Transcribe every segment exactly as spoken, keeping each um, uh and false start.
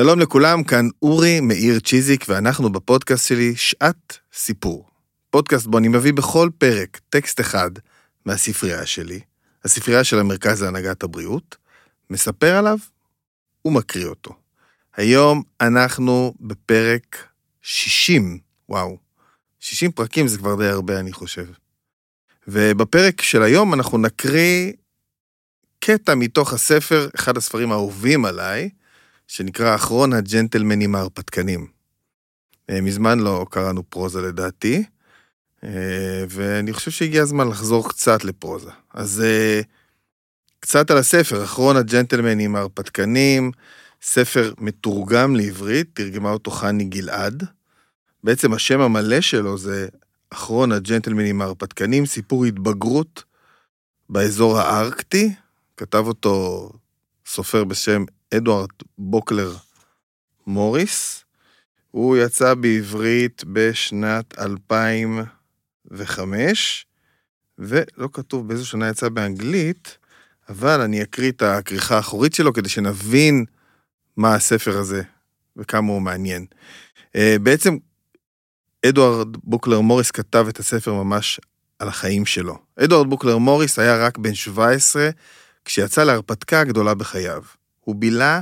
שלום לכולם, כאן אורי מאיר צ'יזיק, ואנחנו בפודקאסט שלי שעת סיפור. פודקאסט בו אני מביא בכל פרק טקסט אחד מהספרייה שלי, הספרייה של המרכז להנהגת הבריאות, מספר עליו ומקריא אותו. היום אנחנו בפרק שישים, וואו, שישים פרקים זה כבר די הרבה אני חושב. ובפרק של היום אנחנו נקריא קטע מתוך הספר, אחד הספרים האהובים עליי, שנקרא אחרון הג'נטלמנים ההרפתקנים. מזמן לא קראנו פרוזה לדעתי, ואני חושב שהגיע הזמן לחזור קצת לפרוזה. אז קצת על הספר, אחרון הג'נטלמנים ההרפתקנים, ספר מתורגם לעברית, תרגמה אותו חני גלעד. בעצם השם המלא שלו זה אחרון הג'נטלמנים ההרפתקנים, סיפור התבגרות באזור הארקטי, כתב אותו סופר בשם אדוארד בוקלר מוריס, הוא יצא בעברית בשנת אלפיים וחמש, ולא כתוב באיזו שנה יצא באנגלית, אבל אני אקריא את הכריכה האחורית שלו, כדי שנבין מה הספר הזה, וכמה הוא מעניין. בעצם, אדוארד בוקלר מוריס כתב את הספר ממש על החיים שלו. אדוארד בוקלר מוריס היה רק בן שבע עשרה, כשיצא להרפתקה הגדולה בחייו. הוא בילה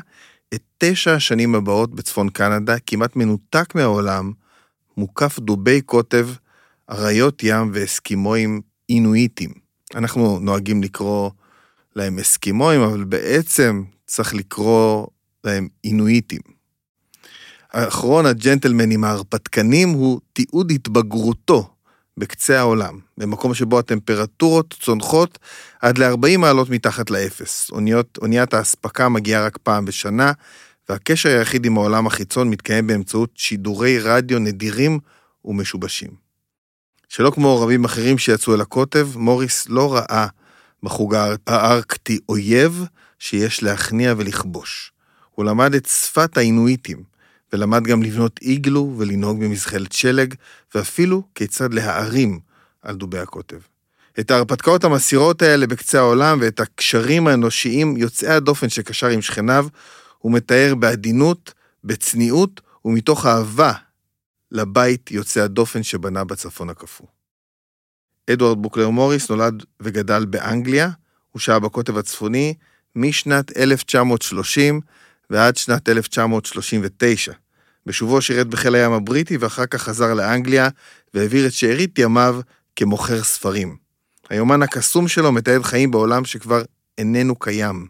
את תשע השנים הבאות בצפון קנדה, כמעט מנותק מהעולם, מוקף דובי קוטב, אריות ים ואסקימואים אינואיטים. אנחנו נוהגים לקרוא להם אסקימואים, אבל בעצם צריך לקרוא להם אינואיטים. אחרון הג'נטלמנים ההרפתקנים הוא תיעוד התבגרותו בקצה העולם, במקום שבו הטמפרטורות צונחות עד ל-ארבעים מעלות מתחת לאפס. אוניות, אוניית ההספקה מגיעה רק פעם בשנה, והקשר היחיד עם העולם החיצון מתקיים באמצעות שידורי רדיו נדירים ומשובשים. שלא כמו רבים אחרים שיצאו אל הקוטב, מוריס לא ראה בחוג הארקטי אויב שיש להכניע ולכבוש. הוא למד את שפת האינואיטים, ולמד גם לבנות איגלו ולנהוג במזחלת שלג, ואפילו כיצד להערים על דובי הקוטב. את ההרפתקאות המסירות האלה בקצה העולם, ואת הקשרים האנושיים יוצאי הדופן שקשר עם שכניו, הוא מתאר בעדינות, בצניעות, ומתוך אהבה לבית יוצא הדופן שבנה בצפון הכפו. אדוארד בוקלר מוריס נולד וגדל באנגליה, הוא שהיה בקוטב הצפוני משנת אלף תשע מאות שלושים, ועד שנת אלף תשע מאות שלושים ותשע. בשובו שירת בחיל הים הבריטי, ואחר כך חזר לאנגליה, והעביר את שארית ימיו כמוכר ספרים. היומן הקסום שלו מתעד חיים בעולם שכבר איננו קיים.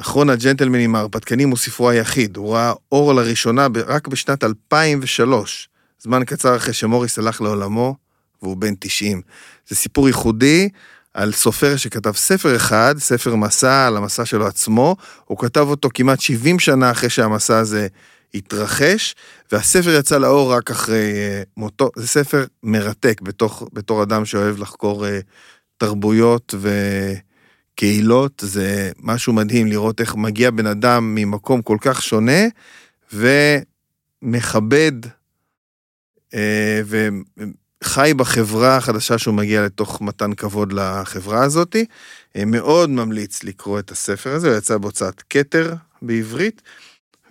אחרון הג'נטלמנים ההרפתקנים הוא ספרו היחיד, הוא ראה אור לראשונה רק בשנת אלפיים ושלוש, זמן קצר אחרי שמוריס הלך לעולמו, והוא בן תשעים. זה סיפור ייחודי, על סופר שכתב ספר אחד, ספר מסע על המסע שלו עצמו, הוא כתב אותו כמעט שבעים שנה אחרי שהמסע הזה התרחש, והספר יצא לאור רק אחרי מותו, זה ספר מרתק בתוך, בתור אדם שאוהב לחקור תרבויות וקהילות, זה משהו מדהים לראות איך מגיע בן אדם ממקום כל כך שונה, ומכבד ו... חי בחברה החדשה שהוא מגיע לתוך מתן כבוד לחברה הזאת, מאוד ממליץ לקרוא את הספר הזה, הוא יצא בהוצאת כתר בעברית,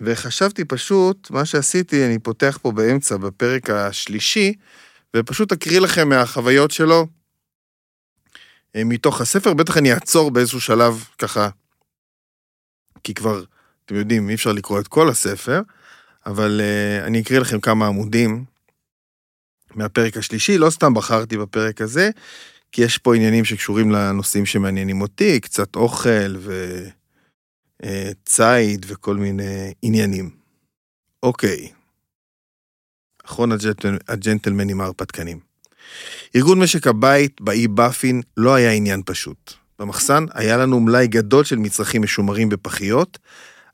וחשבתי פשוט, מה שעשיתי, אני פותח פה באמצע בפרק השלישי, ופשוט אקריא לכם מהחוויות שלו, מתוך הספר, בטח אני אעצור באיזשהו שלב ככה, כי כבר, אתם יודעים, אי אפשר לקרוא את כל הספר, אבל אני אקריא לכם כמה עמודים, מהפרק השלישי, לא סתם בחרתי בפרק הזה, כי יש פה עניינים שקשורים לנושאים שמעניינים אותי, קצת אוכל וציד וכל מיני עניינים. אוקיי. אחרון הג'נטלמנים ההרפתקנים. ארגון משק הבית באי באפין לא היה עניין פשוט. במחסן היה לנו מלאי גדול של מצרכים משומרים בפחיות,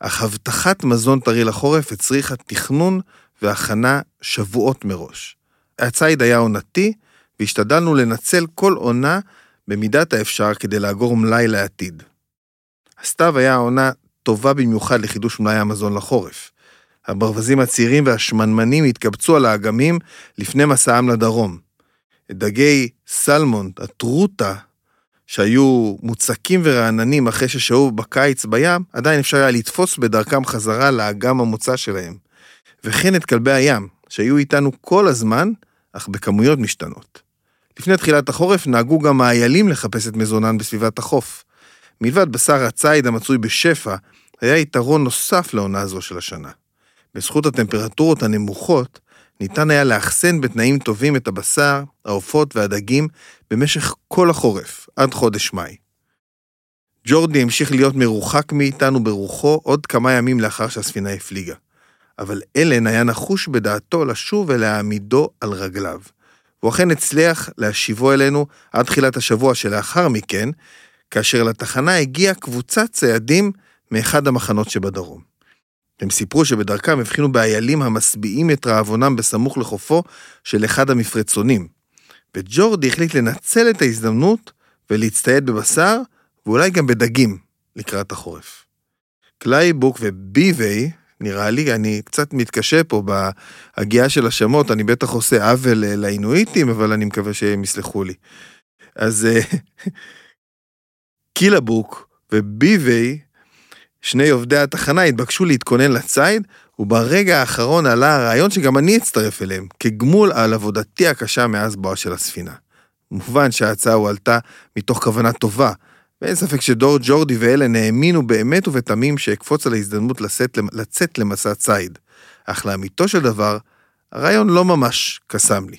אך הבטחת מזון טרי לחורף הצריכה תכנון והכנה שבועות מראש. הציד היה עונתי, והשתדלנו לנצל כל עונה במידת האפשר כדי לאגור מלאי לעתיד. הסתיו היה העונה טובה במיוחד לחידוש מלאי המזון לחורף. הברווזים הצעירים והשמנמנים התקבצו על האגמים לפני מסעם לדרום. דגי סלמון, הטרוטה, שהיו מוצקים ורעננים אחרי ששהו בקיץ בים, עדיין אפשר היה לתפוס בדרכם חזרה לאגם המוצא שלהם. וכן את כלבי הים, שהיו איתנו כל הזמן, אך בכמויות משתנות. לפני תחילת החורף נהגו גם האיילים לחפש את מזונן בסביבת החוף. מלבד בשר הציד המצוי בשפע, היה יתרון נוסף לעונה זו של השנה. בזכות הטמפרטורות הנמוכות, ניתן היה לאחסן בתנאים טובים את הבשר, העופות והדגים במשך כל החורף, עד חודש מאי. ג'ורדי המשיך להיות מרוחק מאיתנו ברוחו עוד כמה ימים לאחר שהספינה הפליגה. אבל אלן היה נחוש בדעתו לשוב ולהעמידו על רגליו. הוא אכן הצליח להשיבו אלינו עד תחילת השבוע שלאחר מכן, כאשר לתחנה הגיעה קבוצת ציידים מאחד המחנות שבדרום. הם סיפרו שבדרכם הבחינו באיילים המסביעים את רעבונם בסמוך לחופו של אחד המפרצונים, וג'ורדי החליט לנצל את ההזדמנות ולהצטייד בבשר, ואולי גם בדגים, לקראת החורף. קלייבוק וביווי, נראה לי, אני קצת מתקשה פה בהגיעה של השמות, אני בטח עושה עוול לאינואיטים, אבל אני מקווה שהם יסלחו לי. אז קילבוק וביווי, שני עובדי התחנה התבקשו להתכונן לצייד, וברגע האחרון עלה הרעיון שגם אני אצטרף אליהם, כגמול על עבודתי הקשה מאז בואה של הספינה. מובן שההצעה הועלתה מתוך כוונה טובה, ואין ספק שדור ג'ורדי ואלן האמינו באמת ובתמים שיקפוץ על ההזדמנות לצאת, לצאת למסע צייד. אך לאמיתו של דבר, הרעיון לא ממש קסם לי.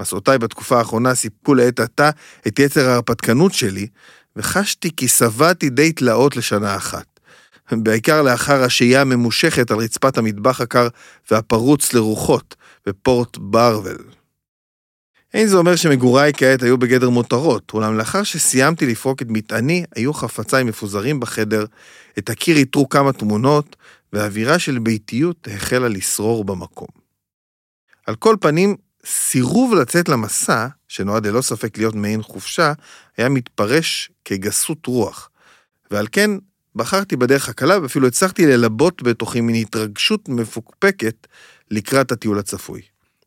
מסעותיי בתקופה האחרונה סיפקו לעת עתה את יצר ההרפתקנות שלי, וחשתי כי סבעתי די תלאות לשנה אחת. בעיקר לאחר השהייה הממושכת על רצפת המטבח הקר והפרוץ לרוחות בפורט ברוול. אין זה אומר שמגוריי כעת היו בגדר מותרות, אולם לאחר שסיימתי לפרוק את מטעני, היו חפציי מפוזרים בחדר, את הקיר יתרו כמה תמונות, והאווירה של ביתיות החלה לסרור במקום. על כל פנים, סירוב לצאת למסע, שנועד ללא ספק להיות מעין חופשה, היה מתפרש כגסות רוח, ועל כן בחרתי בדרך הקלה, ואפילו הצלחתי ללבות בתוכי מן התרגשות מפוקפקת לקראת הטיול הצפוי.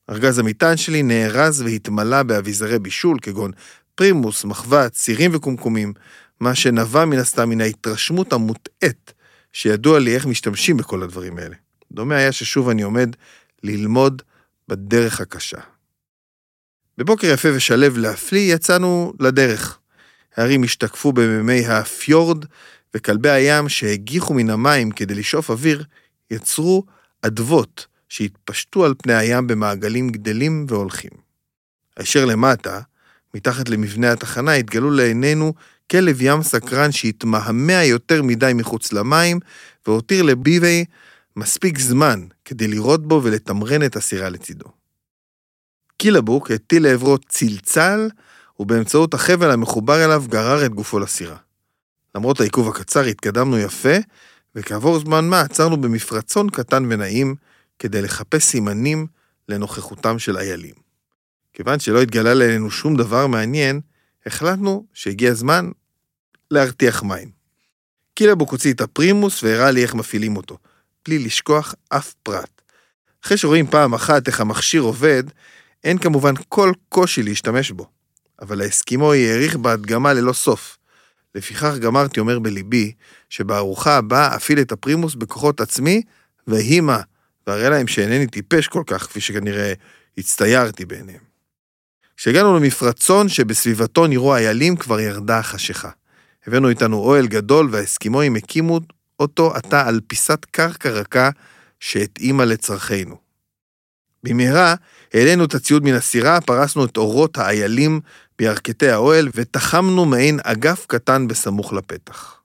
ארגז המטען שלי נארז והתמלא באביזרי בישול, כגון פרימוס, מחווה, צירים וקומקומים, מה שנבע מן הסתם מן ההתרשמות המוטעת, שידוע לי איך משתמשים בכל הדברים האלה. דומה היה ששוב אני עומד ללמוד בדרך הקשה. בבוקר יפה ושלב להפליא יצאנו לדרך. הערים השתקפו במימי הפיורד, וכלבי הים שהגיחו מן המים כדי לשאוף אוויר, יצרו עדבות שהתפשטו על פני הים במעגלים גדלים והולכים. אשר למטה, מתחת למבנה התחנה, התגלו לעינינו כלב ים סקרן שהתמהמה יותר מדי מחוץ למים, והותיר לביווי מספיק זמן כדי לראות בו ולתמרן את הסירה לצידו. קילבוק הטיל לעברו צלצל, ובאמצעות החבל המחובר אליו גרר את גופו לסירה. למרות העיכוב הקצר התקדמנו יפה, וכעבור זמן מה עצרנו במפרצון קטן ונעים כדי לחפש סימנים לנוכחותם של איילים. כיוון שלא התגלה לנו שום דבר מעניין, החלטנו שהגיע הזמן להרתיח מים. קילבוק הוציא את הפרימוס והראה לי איך מפעילים אותו, בלי לשכוח אף פרט. אחרי שרואים פעם אחת איך המכשיר עובד, אין כמובן כל קושי להשתמש בו, אבל האסקימו יעריך בהדגמה ללא סוף. לפיכך גמרתי אומר בליבי, שבארוחה הבאה אפיל את הפרימוס בכוחות עצמי, והיא מה, והראה להם שאינני טיפש כל כך, כפי שכנראה הצטיירתי בעיניהם. כשהגענו למפרצון שבסביבתו נראו איילים כבר ירדה החשיכה. הבאנו איתנו אוהל גדול, והאסקימואים הקימו אותו עתה על פיסת קרקע רכה שהתאימה לצרכינו. במהרה, העלינו את הציוד מן הסירה, פרסנו את אורות האיילים בירכתי האוהל, ותחמנו מעין אגף קטן בסמוך לפתח.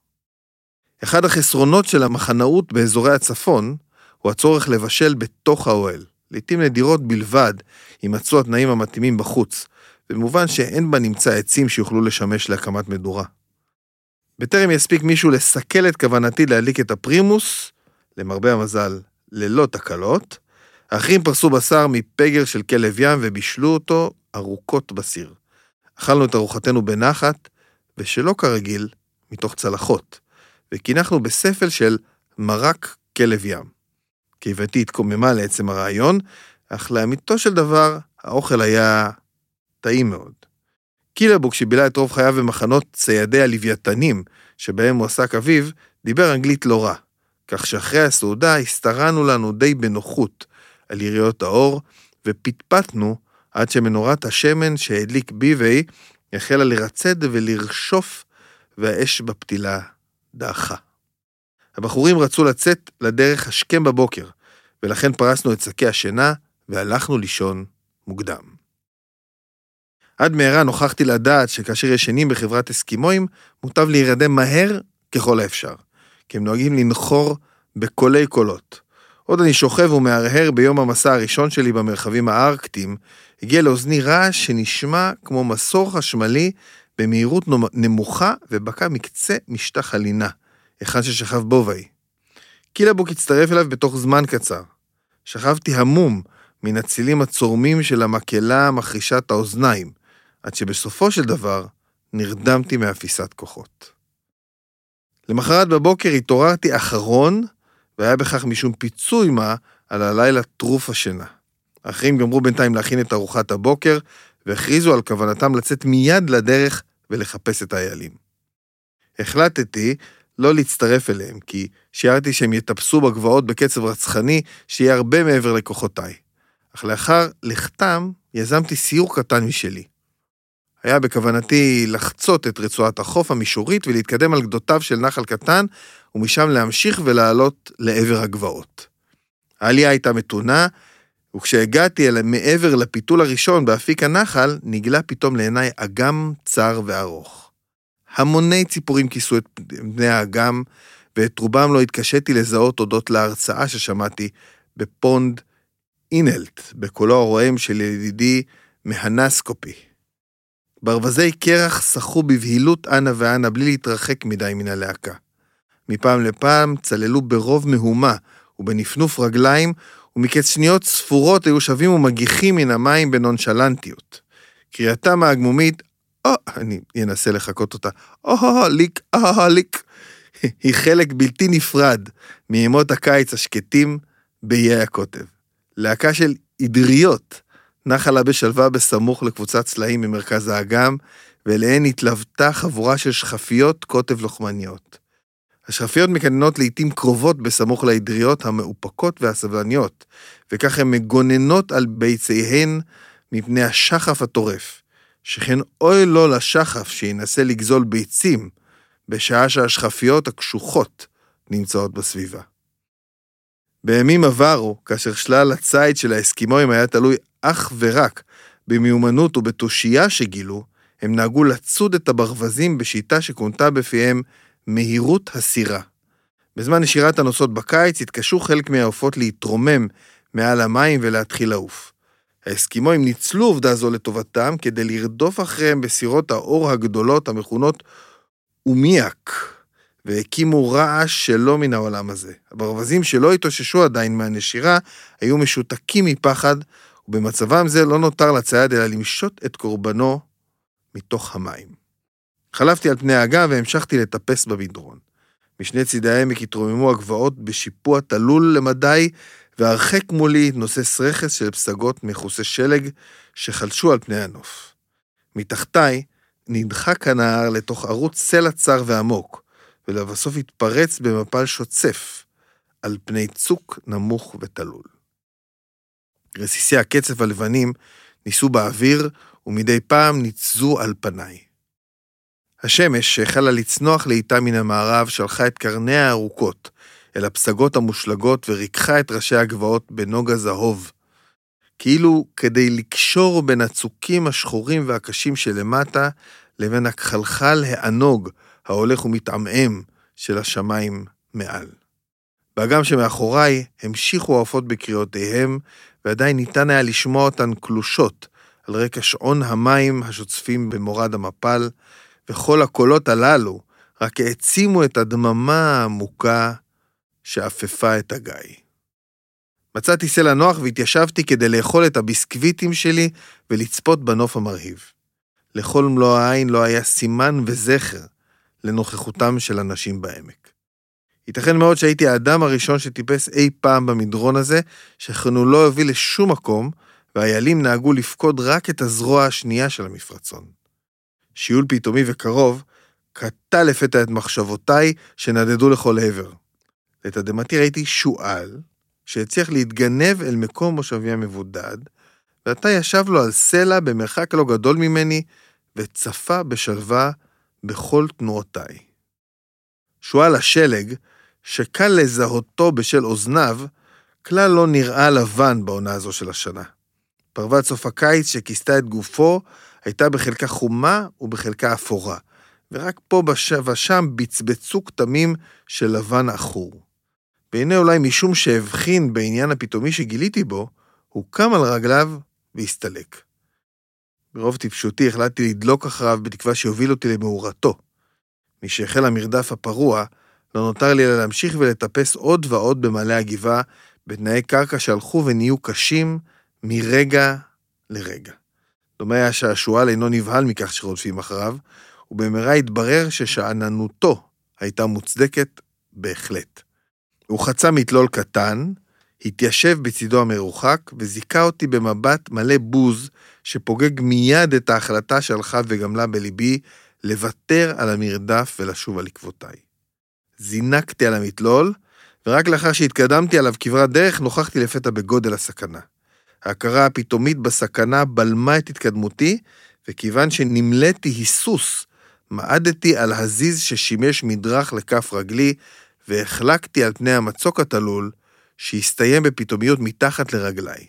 אחד החסרונות של המחנאות באזורי הצפון, הוא הצורך לבשל בתוך האוהל. לעתים נדירות בלבד, יימצאו התנאים המתאימים בחוץ, במובן שאין בה נמצא עצים שיוכלו לשמש להקמת מדורה. בטרם יספיק מישהו לסכל את כוונתי להדליק את הפרימוס, למרבה המזל, ללא תקלות, האחרים פרסו בשר מפגר של כלב ים ובישלו אותו ארוכות בסיר. אכלנו את ארוחתנו בנחת, ושלא כרגיל, מתוך צלחות, וכינחנו בספל של מרק כלב ים. קיבתי התקוממה לעצם הרעיון, אך לאמיתו של דבר, האוכל היה טעים מאוד. קילבוק, שבילה את רוב חייו במחנות ציידי הלוויתנים, שבהם הועסק אביו, דיבר אנגלית לא רע. כך שאחרי הסעודה הסתרנו לנו די בנוחות על יריות האור, ופטפטנו עד שמנורת השמן שהדליק ביווי, החלה לרצד ולרשוף, והאש בפתילה דעכה. הבחורים רצו לצאת לדרך השכם בבוקר, ולכן פרסנו את שקי השינה והלכנו לישון מוקדם. עד מהרה נוכחתי לדעת שכאשר ישנים בחברת אסקימואים, מוטב להירדם מהר ככל האפשר, כי הם נוהגים לנחור בקולי קולות. עוד אני שוכב ומהרהר ביום המסע הראשון שלי במרחבים הארקטיים, הגיע לאוזני רעש שנשמע כמו מסור חשמלי במהירות נמוכה ובקע מקצה משטח הלינה, אחד ששכב בובי. קילבוק הצטרף אליו בתוך זמן קצר. שכבתי המום מן הצילים הצורמים של המקהלה מחרישת האוזניים, עד שבסופו של דבר נרדמתי מאפיסת כוחות. למחרת בבוקר התעוררתי אחרון, והיה בכך משום פיצוי מה על הלילה טרוף השינה. האחרים גמרו בינתיים להכין את ארוחת הבוקר, והכריזו על כוונתם לצאת מיד לדרך ולחפש את האיילים. החלטתי לא להצטרף אליהם, כי שיערתי שהם יטפסו בגבעות בקצב רצחני שיהיה הרבה מעבר לכוחותיי. אך לאחר לכתם יזמתי סיור קטן משלי. היה בכוונתי לחצות את רצועת החוף המישורית ולהתקדם על גדותיו של נחל קטן, ומשם להמשיך ולעלות לעבר הגבעות. העלייה הייתה מתונה, וכשהגעתי אל מעבר לפיתול הראשון באפיק הנחל, נגלה פתאום לעיניי אגם צר וארוך. המוני ציפורים כיסו את פני האגם, ואת רובם לא התקשיתי לזהות הודות להרצאה ששמעתי בפונד אינלט, בקולו הרועם של ידידי מהנסקופי. ברווזי קרח שחו בבהילות אנה ואנה בלי להתרחק מדי מן הלהקה. מפעם לפעם צללו ברוב מהומה ובנפנוף רגליים, ומקץ שניות ספורות היו שווים ומגיחים מן המים בנונשלנטיות. קריאתם ההגמומית, או, אני אנסה לחכות אותה, או, ליק, או, ליק, היא חלק בלתי נפרד מימות הקיץ השקטים באיי הקוטב. להקה של עדריות נחלה בשלווה בסמוך לקבוצת צלעים ממרכז האגם, ואליהן התלוותה חבורה של שחפיות קוטב לוחמניות. השחפיות מקננות לעתים קרובות בסמוך לעדריות המאופקות והסבלניות, וכך הן מגוננות על ביציהן מפני השחף הטורף, שכן אוי לו לשחף שינסה לגזול ביצים, בשעה שהשחפיות הקשוחות נמצאות בסביבה. בימים עברו, כאשר שלל הציד של האסקימואים היה תלוי אך ורק במיומנות ובתושייה שגילו, הם נהגו לצוד את הברווזים בשיטה שקונתה בפיהם מהירות הסירה. בזמן נשירת הנוסעות בקיץ התקשו חלק מהעופות להתרומם מעל המים ולהתחיל לעוף. האסקימואים ניצלו עובדה זו לטובתם כדי לרדוף אחריהם בסירות האור הגדולות המכונות אומיאק, והקימו רעש שלא מן העולם הזה. הברווזים שלא התאוששו עדיין מהנשירה היו משותקים מפחד, ובמצבם זה לא נותר לצייד אלא למשות את קורבנו מתוך המים. חלפתי על פני האגם והמשכתי לטפס במדרון. משני צידי העמק התרוממו הגבעות בשיפוע תלול למדי, והרחק מולי התנוסס רכס של פסגות מחוסי שלג שחלשו על פני הנוף. מתחתיי נדחק הנהר לתוך ערוץ סלע צר ועמוק, ולבסוף התפרץ במפל שוצף על פני צוק נמוך ותלול. רסיסי הקצף הלבנים ניסו באוויר ומדי פעם ניצזו על פניי. השמש שהחלה לצנוח לאיטה מן המערב שלחה את קרניה הארוכות אל הפסגות המושלגות וריקחה את ראשי הגבעות בנוגה זהוב, כאילו כדי לקשור בין הצוקים השחורים והקשים שלמטה לבין הכחלחל הענוג ההולך ומתעמם של השמיים מעל. באגם שמאחוריי המשיכו העופות בקריאותיהם, ועדיין ניתן היה לשמוע אותן קלושות על רקע שעון המים השוצפים במורד המפל, וכל הקולות הללו רק העצימו את הדממה העמוקה שאפפה את הגיא. מצאתי סלע נוח והתיישבתי כדי לאכול את הביסקוויטים שלי ולצפות בנוף המרהיב. לכל מלוא העין לא היה סימן וזכר לנוכחותם של אנשים בעמק. ייתכן מאוד שהייתי האדם הראשון שטיפס אי פעם במדרון הזה, שכנו לא הביא לשום מקום, והאיילים נהגו לפקוד רק את הזרוע השנייה של המפרצון. שיעול פתאומי וקרוב, קטע לפתע את מחשבותיי שנדדו לכל עבר. לתדהמתי ראיתי שועל, שהצליח להתגנב אל מקום מושבי המבודד, ואתה ישב לו על סלע במרחק לא גדול ממני, וצפה בשלווה בכל תנועותיי. שועל השלג, שקל לזהותו בשל אוזניו, כלל לא נראה לבן בעונה הזו של השנה. פרוות סוף הקיץ שכיסתה את גופו, הייתה בחלקה חומה ובחלקה אפורה, ורק פה ושם בצבצו כתמים של לבן אחור. בעיני אולי משום שהבחין בעניין הפתאומי שגיליתי בו, הוא קם על רגליו והסתלק. ברוב טיפשותי החלטתי לדלוק אחריו בתקווה שיוביל אותי למאורתו. משהחל המרדף הפרוע, לא נותר לי להמשיך ולטפס עוד ועוד במעלה הגבעה, בתנאי קרקע שהלכו ונהיו קשים מרגע לרגע. דומה היה שהשועל אינו נבהל מכך שרודפים אחריו, ובמהרה התברר ששעננותו הייתה מוצדקת בהחלט. הוא חצה מתלול קטן, התיישב בצדו המרוחק, וזיקה אותי במבט מלא בוז, שפוגג מיד את ההחלטה שהלכה וגמלה בליבי, לוותר על המרדף ולשוב על עקבותיי. זינקתי על המתלול, ורק לאחר שהתקדמתי עליו כברת דרך, נוכחתי לפתע בגודל הסכנה. ההכרה הפתאומית בסכנה בלמה את התקדמותי, וכיוון שנמלאתי היסוס, מעדתי על הזיז ששימש מדרך לכף רגלי, והחלקתי על פני המצוק התלול, שהסתיים בפתאומיות מתחת לרגליי.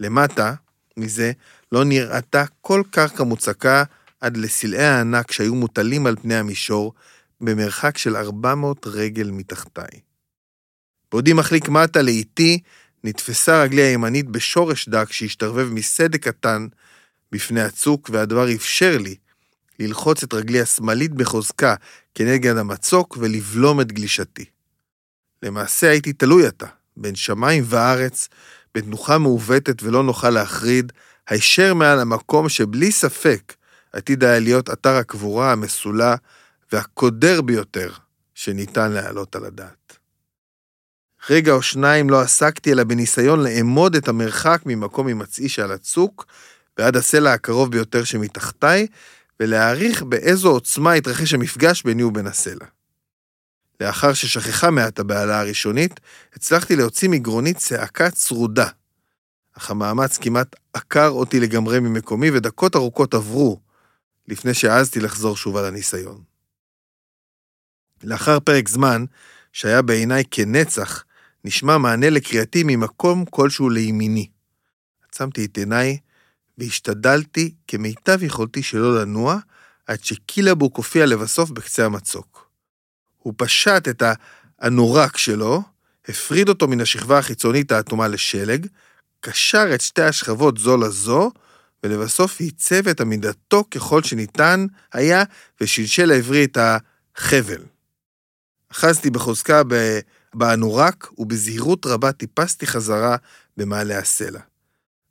למטה, מזה, לא נראתה כל קרקע מוצקה עד לסלעי הענק שהיו מוטלים על פני המישור, במרחק של ארבע מאות רגל מתחתיי. בעודי מחליק מטה לאיתי, נתפסה רגלי הימנית בשורש דק שהשתרבב מסדק קטן בפני הצוק, והדבר אפשר לי ללחוץ את רגלי השמאלית בחוזקה כנגד המצוק ולבלום את גלישתי. למעשה הייתי תלוי עתה, בין שמיים וארץ, בתנוחה מעוותת ולא נוחה להחריד, הישר מעל המקום שבלי ספק עתיד היה להיות אתר הקבורה המסולה והקודר ביותר שניתן להעלות על הדעת. רגע או שניים לא עסקתי אלא בניסיון לאמוד את המרחק ממקום הימצאי שעל הצוק ועד הסלע הקרוב ביותר שמתחתיי, ולהעריך באיזו עוצמה התרחש המפגש ביני ובין הסלע. לאחר ששכחה מעט הבעלה הראשונית, הצלחתי להוציא מגרונית צעקה צרודה, אך המאמץ כמעט עקר אותי לגמרי ממקומי, ודקות ארוכות עברו לפני שהעזתי לחזור שוב על הניסיון. לאחר פרק זמן, שהיה בעיניי כנצח, נשמע מענה לקריאתי ממקום כלשהו לימיני. עצמתי את עיניי והשתדלתי כמיטב יכולתי שלא לנוע, עד שקילבוק הופיע לבסוף בקצה המצוק. הוא פשט את האנורק שלו, הפריד אותו מן השכבה החיצונית האטומה לשלג, קשר את שתי השכבות זו לזו, ולבסוף ייצב את עמידתו ככל שניתן היה, ושלשל לעברי את החבל. אחזתי בחוזקה באנורק, ובזהירות רבה טיפסתי חזרה במעלה הסלע.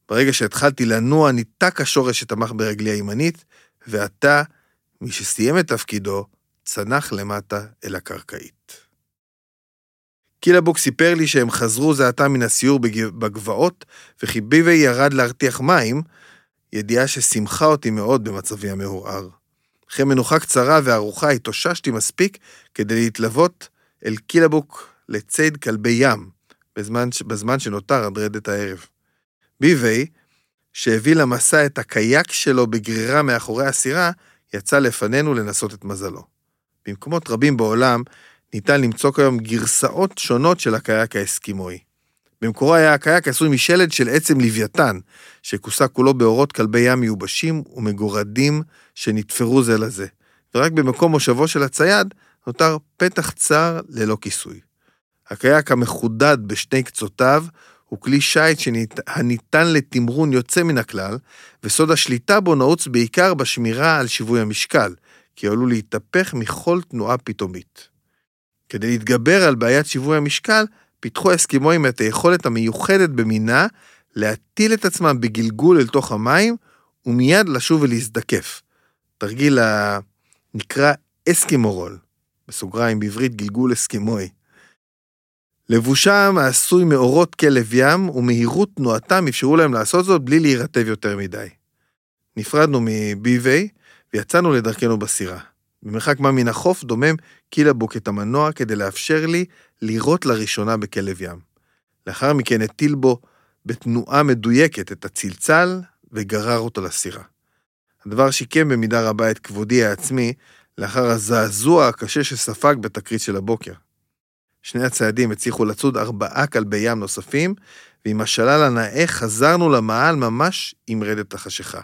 ברגע שהתחלתי לנוע, ניתק השורש שתמך ברגלי הימנית, ועתה, מי שסיים את תפקידו, צנח למטה אל הקרקעית. קילבוק סיפר לי שהם חזרו זעתה מן הסיור בגבעות, וחיביבי ירד להרתיח מים, ידיעה ששמחה אותי מאוד במצבי המעורער. אחרי מנוחה קצרה וארוחה התאוששתי מספיק כדי להתלוות אל קילבוק לציד כלבי ים, בזמן, בזמן שנותר עד רדת הערב. ביווי, שהביא למסע את הקייק שלו בגרירה מאחורי הסירה, יצא לפנינו לנסות את מזלו. במקומות רבים בעולם ניתן למצוא כיום גרסאות שונות של הקייק האסקימוי. במקורו היה הקייק עשוי משלד של עצם לוויתן, שכוסה כולו באורות כלבי ים מיובשים ומגורדים שנתפרו זה לזה, ורק במקום מושבו של הצייד נותר פתח צר ללא כיסוי. הקייק המחודד בשני קצותיו הוא כלי שיט שניתן לתמרון יוצא מן הכלל, וסוד השליטה בו נעוץ בעיקר בשמירה על שיווי המשקל, כי עלול להתהפך מכל תנועה פתאומית. כדי להתגבר על בעיית שיווי המשקל, פיתחו האסקימואים את היכולת המיוחדת במינה להטיל את עצמם בגלגול אל תוך המים, ומיד לשוב ולהזדקף. תרגיל הנקרא אסקימורול, בסוגריים בעברית גלגול אסקימוי. לבושם העשוי מאורות כלב ים ומהירות תנועתם אפשרו להם לעשות זאת בלי להירטב יותר מדי. נפרדנו מביווי ויצאנו לדרכנו בסירה. במרחק מה מן החוף דומם קילה בוק את המנוע כדי לאפשר לי לראות לראשונה בכלב ים. לאחר מכן הטיל בו בתנועה מדויקת את הצלצל וגרר אותו לסירה. הדבר שיקם במידה רבה את כבודי העצמי לאחר הזעזוע הקשה שספג בתקרית של הבוקר. שני הצעדים הצליחו לצוד ארבעה כלבי ים נוספים, ועם השלל הנאה חזרנו למעל ממש עם רדת החשיכה.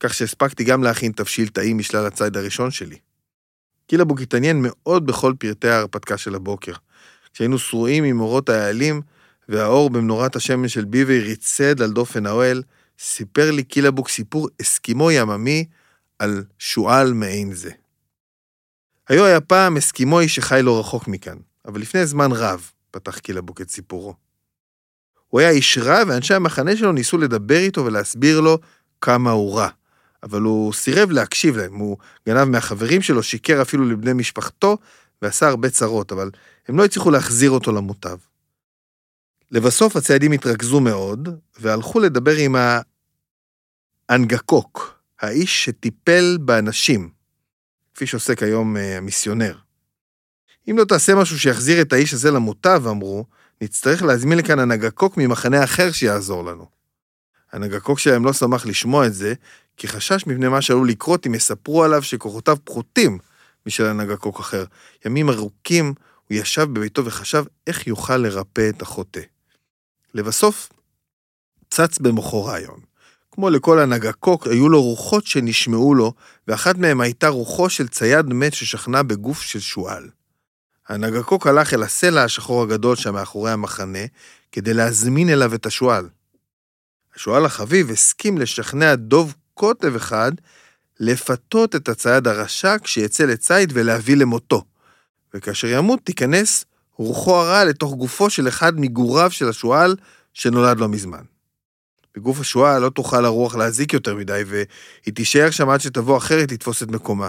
כך שהספקתי גם להכין תבשיל טעים משלל הצעד הראשון שלי. קילה בוק התעניין מאוד בכל פרטי ההרפתקה של הבוקר, כשהיינו שרועים עם אורות העלים, והאור במנורת השמן של ביבי ריצד על דופן האוהל, סיפר לי קילה בוק סיפור אסקימו יממי על שועל מעין זה. היו היה פעם אסקימוי שחי לא רחוק מכאן, אבל לפני זמן רב פתח קילה בוק את סיפורו. הוא היה איש רע, ואנשי המחנה שלו ניסו לדבר איתו ולהסביר לו כמה הוא רע, אבל הוא סירב להקשיב להם, הוא גנב מהחברים שלו, שיקר אפילו לבני משפחתו, ועשה הרבה צרות, אבל הם לא הצליחו להחזיר אותו למוטב. לבסוף הצעדים התרכזו מאוד, והלכו לדבר עם האנגקוק, האיש שטיפל באנשים, כפי שעוסק היום המיסיונר. אם לא תעשה משהו שיחזיר את האיש הזה למוטב, אמרו, נצטרך להזמין לכאן הנגקוק ממחנה אחר שיעזור לנו. הנגקוק שלהם לא שמח לשמוע את זה, כי חשש מפני מה שעלול לקרות אם יספרו עליו שכוחותיו פחותים משל הנגקוק אחר. ימים ארוכים הוא ישב בביתו וחשב איך יוכל לרפא את החוטא. לבסוף, צץ במוחו רעיון. כמו לכל הנגקוק, היו לו רוחות שנשמעו לו, ואחת מהם הייתה רוחו של צייד מת ששכנה בגוף של שואל. הנגקוק הלך אל הסלע השחור הגדול שם מאחורי המחנה, כדי להזמין אליו את השואל. השואל החביב הסכים לשכנע דוב קוטב אחד, לפתות את הצייד הרשע כשיצא לצייד ולהביא למותו. וכאשר ימות תיכנס רוחו הרע לתוך גופו של אחד מגוריו של השואל שנולד לו מזמן. בגוף השואל לא תוכל הרוח להזיק יותר מדי, והיא תישאר שם עד שתבוא אחרת לתפוס את מקומה.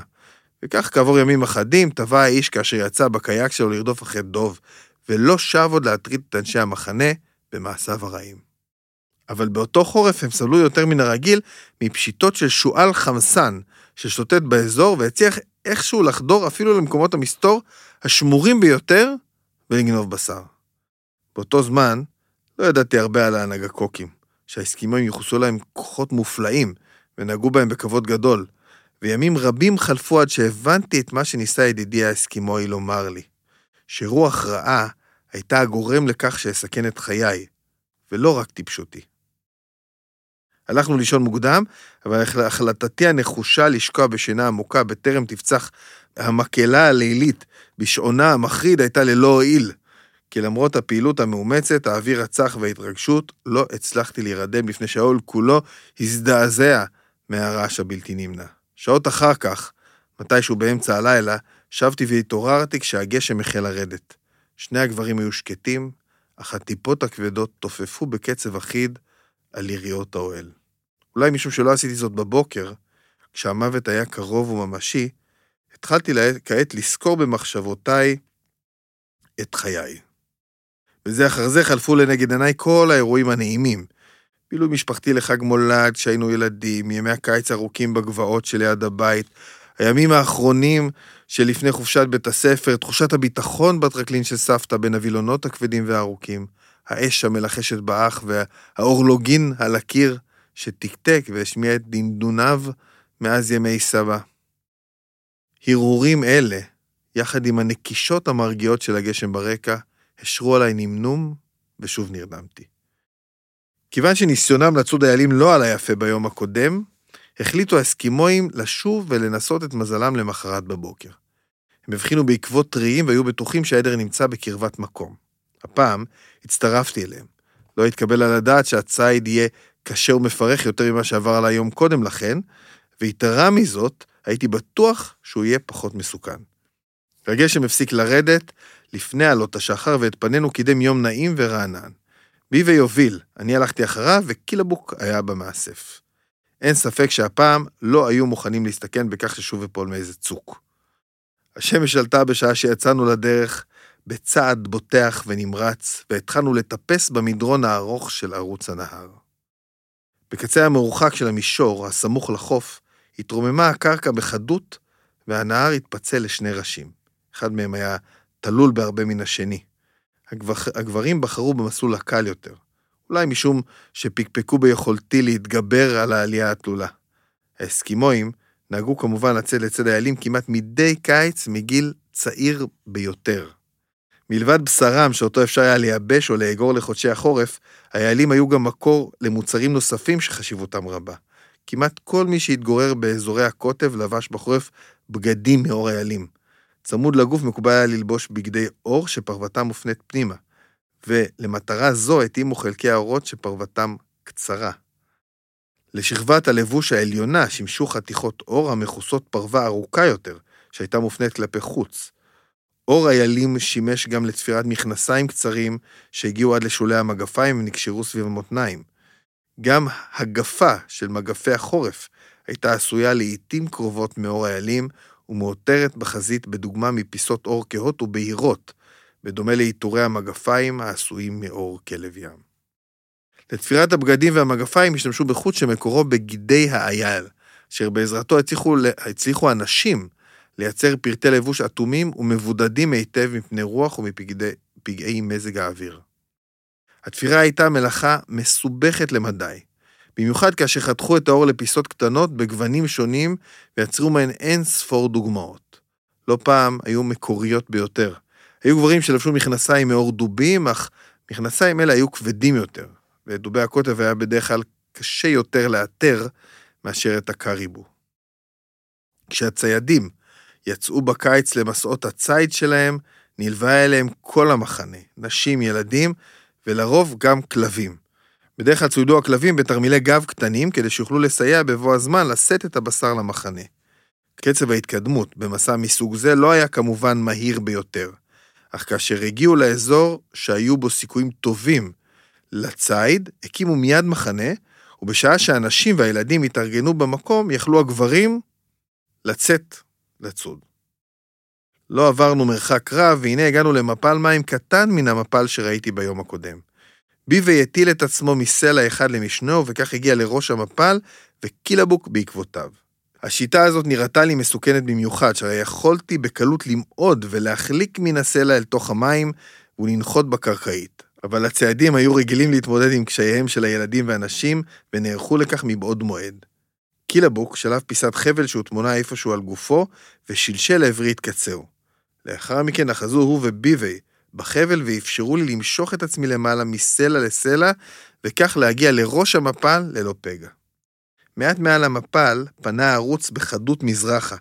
וכך כעבור ימים אחדים טבע האיש כאשר יצא בקייק שלו לרדוף אחרי דוב, ולא שב עוד להטריד את אנשי המחנה במעשיו הרעים. אבל באותו חורף הם סבלו יותר מן הרגיל מפשיטות של שועל חמסן ששוטט באזור והצליח איכשהו לחדור אפילו למקומות המסתור השמורים ביותר ולגנוב בשר. באותו זמן לא ידעתי הרבה על הנגקוקים, שהאסקימואים ייחסו להם כוחות מופלאים ונהגו בהם בכבוד גדול, וימים רבים חלפו עד שהבנתי את מה שניסה ידידי האסקימואי לומר לי, שרוח רעה הייתה הגורם לכך שיסכן את חיי, ולא רק טיפשותי. הלכנו לישון מוקדם, אבל החלטתי הנחושה לשקוע בשינה עמוקה בטרם תפצח המקהלה הלילית בשעונה המחריד הייתה ללא הועיל, כי למרות הפעילות המאומצת, האוויר הצח וההתרגשות, לא הצלחתי להירדם לפני שהעול כולו הזדעזע מהרעש הבלתי נמנע. שעות אחר כך, מתישהו באמצע הלילה, שבתי והתעוררתי כשהגשם החל לרדת. שני הגברים היו שקטים, אך הטיפות הכבדות תופפו בקצב אחיד על יריות האוהל. אולי משום שלא עשיתי זאת בבוקר, כשהמוות היה קרוב וממשי, התחלתי לה... כעת לזכור במחשבותיי את חיי. וזה אחר זה חלפו לנגד עיניי כל האירועים הנעימים, בילו משפחתי לחג מולד שהיינו ילדים, ימי הקיץ ארוכים בגבעות שליד הבית, הימים האחרונים שלפני חופשת בית הספר, תחושת הביטחון בטרקלין של סבתא בין הווילונות הכבדים והארוכים, האש המלחשת באח והאורלוגין על הקיר שתקתק והשמיע את דינדוניו מאז ימי סבא. הרהורים אלה, יחד עם הנקישות המרגיעות של הגשם ברקע, השרו עליי נמנום ושוב נרדמתי. כיוון שניסיונם לצוד איילים לא עלה יפה ביום הקודם, החליטו האסקימואים לשוב ולנסות את מזלם למחרת בבוקר. הם הבחינו בעקבות טריים והיו בטוחים שהעדר נמצא בקרבת מקום. הפעם הצטרפתי אליהם. לא התקבל על הדעת שהצייד יהיה קשה ומפרך יותר ממה שעבר עליי יום קודם לכן, ויתרה מזאת הייתי בטוח שהוא יהיה פחות מסוכן. הגשם הפסיק לרדת לפני עלות השחר ואת פנינו קידם יום נעים ורענן. ביבי יוביל, אני הלכתי אחריו וקילה בוק היה במאסף. אין ספק שהפעם לא היו מוכנים להסתכן בכך ששוב אפול מאיזה צוק. השמש עלתה בשעה שיצאנו לדרך בצעד בוטח ונמרץ, והתחלנו לטפס במדרון הארוך של ערוץ הנהר. בקצה המרוחק של המישור, הסמוך לחוף, התרוממה הקרקע בחדות, והנהר התפצל לשני ראשים. אחד מהם היה תלול בהרבה מן השני. הגברים בחרו במסלול הקל יותר, אולי משום שפקפקו ביכולתי להתגבר על העלייה התלולה. האסקימואים נהגו כמובן לצד לצד האיילים כמעט מדי קיץ מגיל צעיר ביותר. מלבד בשרם שאותו אפשר היה לייבש או לאגור לחודשי החורף, האיילים היו גם מקור למוצרים נוספים שחשיבותם רבה. כמעט כל מי שהתגורר באזורי הקוטב לבש בחורף בגדים מאור האיילים. צמוד לגוף מקובל היה ללבוש בגדי אור שפרוותם מופנית פנימה, ולמטרה זו התאימו חלקי האורות שפרוותם קצרה. לשכבת הלבוש העליונה שימשו חתיכות אור המכוסות פרווה ארוכה יותר, שהייתה מופנית כלפי חוץ. אור איילים שימש גם לתפירת מכנסיים קצרים שהגיעו עד לשולי המגפיים ונקשרו סביב המותניים. גם הגפה של מגפי החורף הייתה עשויה לעיתים קרובות מאור איילים ומאותרת בחזית בדוגמה מפיסות אור כהות ובהירות, בדומה לעיטורי המגפיים העשויים מאור כלב ים. לתפירת הבגדים והמגפיים השתמשו בחוט שמקורו בגידי האייל, אשר בעזרתו הצליחו, הצליחו אנשים לייצר פרטי לבוש אטומים ומבודדים היטב מפני רוח ומפגעי מזג האוויר. התפירה הייתה מלאכה מסובכת למדי, במיוחד כאשר חתכו את האור לפיסות קטנות בגוונים שונים ויצרו מהן אין ספור דוגמאות. לא פעם היו מקוריות ביותר. היו גברים שלבשו מכנסיים מאור דובים, אך מכנסיים אלה היו כבדים יותר. ודובי הקוטב היה בדרך כלל קשה יותר לאתר מאשר את הקריבו. כשהציידים יצאו בקיץ למסעות הציד שלהם, נלווה אליהם כל המחנה, נשים, ילדים, ולרוב גם כלבים. בדרך כלל צוידו הכלבים בתרמילי גב קטנים, כדי שיוכלו לסייע בבוא הזמן לשאת את הבשר למחנה. קצב ההתקדמות במסע מסוג זה לא היה כמובן מהיר ביותר, אך כאשר הגיעו לאזור שהיו בו סיכויים טובים, לצייד הקימו מיד מחנה, ובשעה שהאנשים והילדים התארגנו במקום, יכלו הגברים לצאת לצוד. לא עברנו מרחק רב, והנה הגענו למפל מים קטן מן המפל שראיתי ביום הקודם. ביבי הטיל את עצמו מסלע אחד למשנו, וכך הגיע לראש המפל וקילבוק בעקבותיו. השיטה הזאת נראתה לי מסוכנת במיוחד, שהרי יכולתי בקלות למעוד ולהחליק מן הסלע אל תוך המים ולנחות בקרקעית. אבל הצעדים היו רגילים להתמודד עם קשייהם של הילדים והנשים, ונערכו לכך מבעוד מועד. קילבוק שלב פיסת חבל שהוא תמונה איפשהו על גופו, ושלשל לעברי את קצהו. לאחר מכן נחזו הוא וביבי בחבל, ואפשרו לי למשוך את עצמי למעלה מסלע לסלע, וכך להגיע לראש המפל ללא פגע. מעט מעל המפל פנה הערוץ בחדות מזרחה.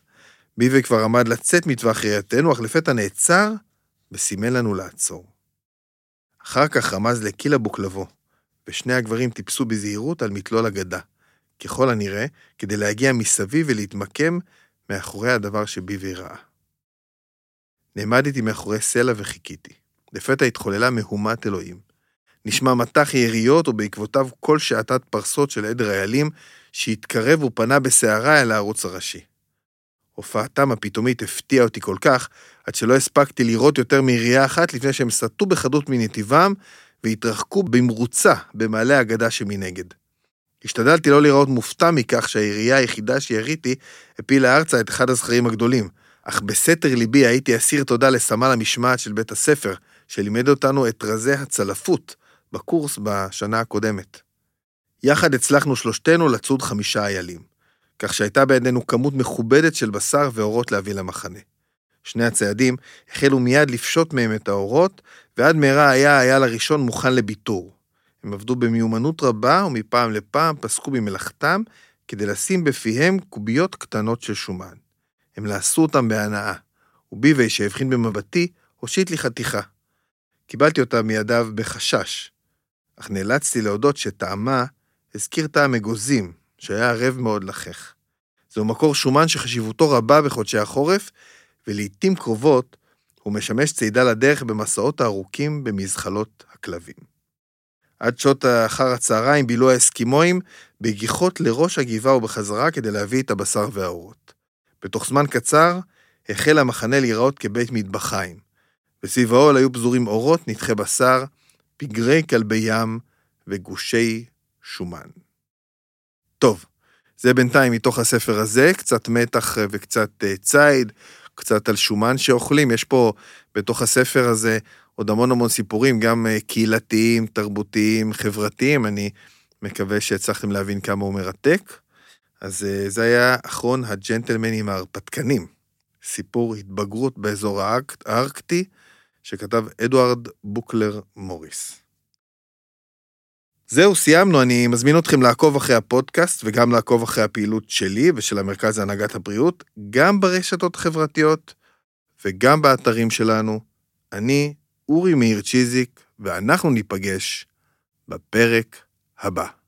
ביבי כבר עמד לצאת מטווח ראייתנו, אך לפתע נעצר, וסימן לנו לעצור. אחר כך רמז לקילבוק לבוא, ושני הגברים טיפסו בזהירות על מתלול הגדה, ככל הנראה, כדי להגיע מסביב ולהתמקם מאחורי הדבר שביבי ראה. נעמדתי מאחורי סלע וחיכיתי. לפתע התחוללה מהומת אלוהים. נשמע מתח יריות ובעקבותיו כל שעתת פרסות של עדר איילים שהתקרב ופנה בסערה אל הערוץ הראשי. הופעתם הפתאומית הפתיעה אותי כל כך, עד שלא הספקתי לראות יותר מירייה אחת לפני שהם סטו בחדות מנתיבם, והתרחקו במרוצה במעלה הגדה שמנגד. השתדלתי לא לראות מופתע מכך שהירייה היחידה שיריתי הפילה ארצה את אחד הזכרים הגדולים, אך בסתר ליבי הייתי אסיר תודה לסמל המשמעת של בית הספר, שלימד אותנו את רזי הצלפות בקורס בשנה הקודמת. יחד הצלחנו שלושתנו לצוד חמישה איילים. כך שהייתה בידינו כמות מכובדת של בשר ואורות להביא למחנה. שני הציידים החלו מיד לפשוט מהם את האורות, ועד מהרה היה האייל הראשון מוכן לביטור. הם עבדו במיומנות רבה, ומפעם לפעם פסקו במלאכתם, כדי לשים בפיהם קוביות קטנות של שומן. הם לעשו אותם בהנאה, וביבי שהבחין במבטי, הושיט לי חתיכה. קיבלתי אותה מידיו בחשש, אך נאלצתי להודות שטעמה הזכיר טעם אגוזים, שהיה ערב מאוד לחך. זהו מקור שומן שחשיבותו רבה בחודשי החורף, ולעיתים קרובות הוא משמש צעידה לדרך במסעות הארוכים במזחלות הכלבים. עד שעות אחר הצהריים בילו האסקימואים בגיחות לראש הגבעה ובחזרה כדי להביא את הבשר והאורות. בתוך זמן קצר החל המחנה להיראות כבית מטבחיים, וסביב העול היו פזורים אורות, נתחי בשר, פגרי כלבי ים וגושי שומן. טוב, זה בינתיים מתוך הספר הזה, קצת מתח וקצת צייד, קצת על שומן שאוכלים. יש פה בתוך הספר הזה עוד המון המון סיפורים, גם קהילתיים, תרבותיים, חברתיים. אני מקווה שהצלחתם להבין כמה הוא מרתק. אז זה היה אחרון הג'נטלמנים ההרפתקנים, סיפור התבגרות באזור הארקטי, שכתב אדוארד בוקלר מוריס. זהו, סיימנו. אני מזמין אתכם לעקוב אחרי הפודקאסט, וגם לעקוב אחרי הפעילות שלי ושל המרכז להנהגת הבריאות, גם ברשתות חברתיות וגם באתרים שלנו. אני אורי מאיר צ'יזיק, ואנחנו ניפגש בפרק הבא.